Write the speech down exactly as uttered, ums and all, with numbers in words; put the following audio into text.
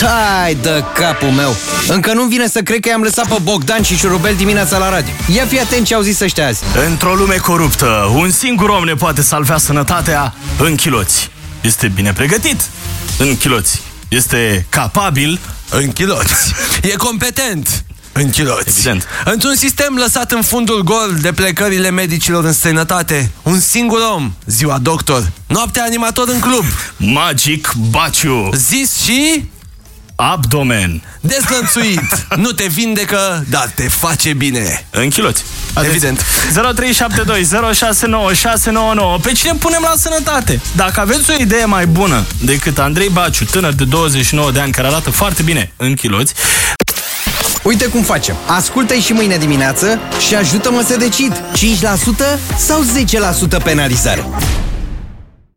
Tai de capul meu! Încă nu-mi vine să cred că i-am lăsat pe Bogdan și Șurubel dimineața la radio. Ia fi atent ce au zis ăștia azi. Într-o lume coruptă, un singur om ne poate salvea sănătatea în chiloți. Este bine pregătit în chiloți. Este capabil în chiloți. E competent în chiloți. Evident. Într-un sistem lăsat în fundul gol de plecările medicilor în străinătate, un singur om, ziua doctor, noaptea animator în club. Magic Baciu. Zis și... abdomen. Dezlănțuit. Nu te vindecă, dar te face bine. În chiloți. Evident. zero trei șapte doi zero șase nouă șase nouă nouă. Pe cine punem la sănătate? Dacă aveți o idee mai bună decât Andrei Baciu, tânăr de douăzeci și nouă de ani, care arată foarte bine în chiloți, uite cum facem. Ascultă-i și mâine dimineață și ajută-mă să decid. cinci la sută sau zece la sută penalizare.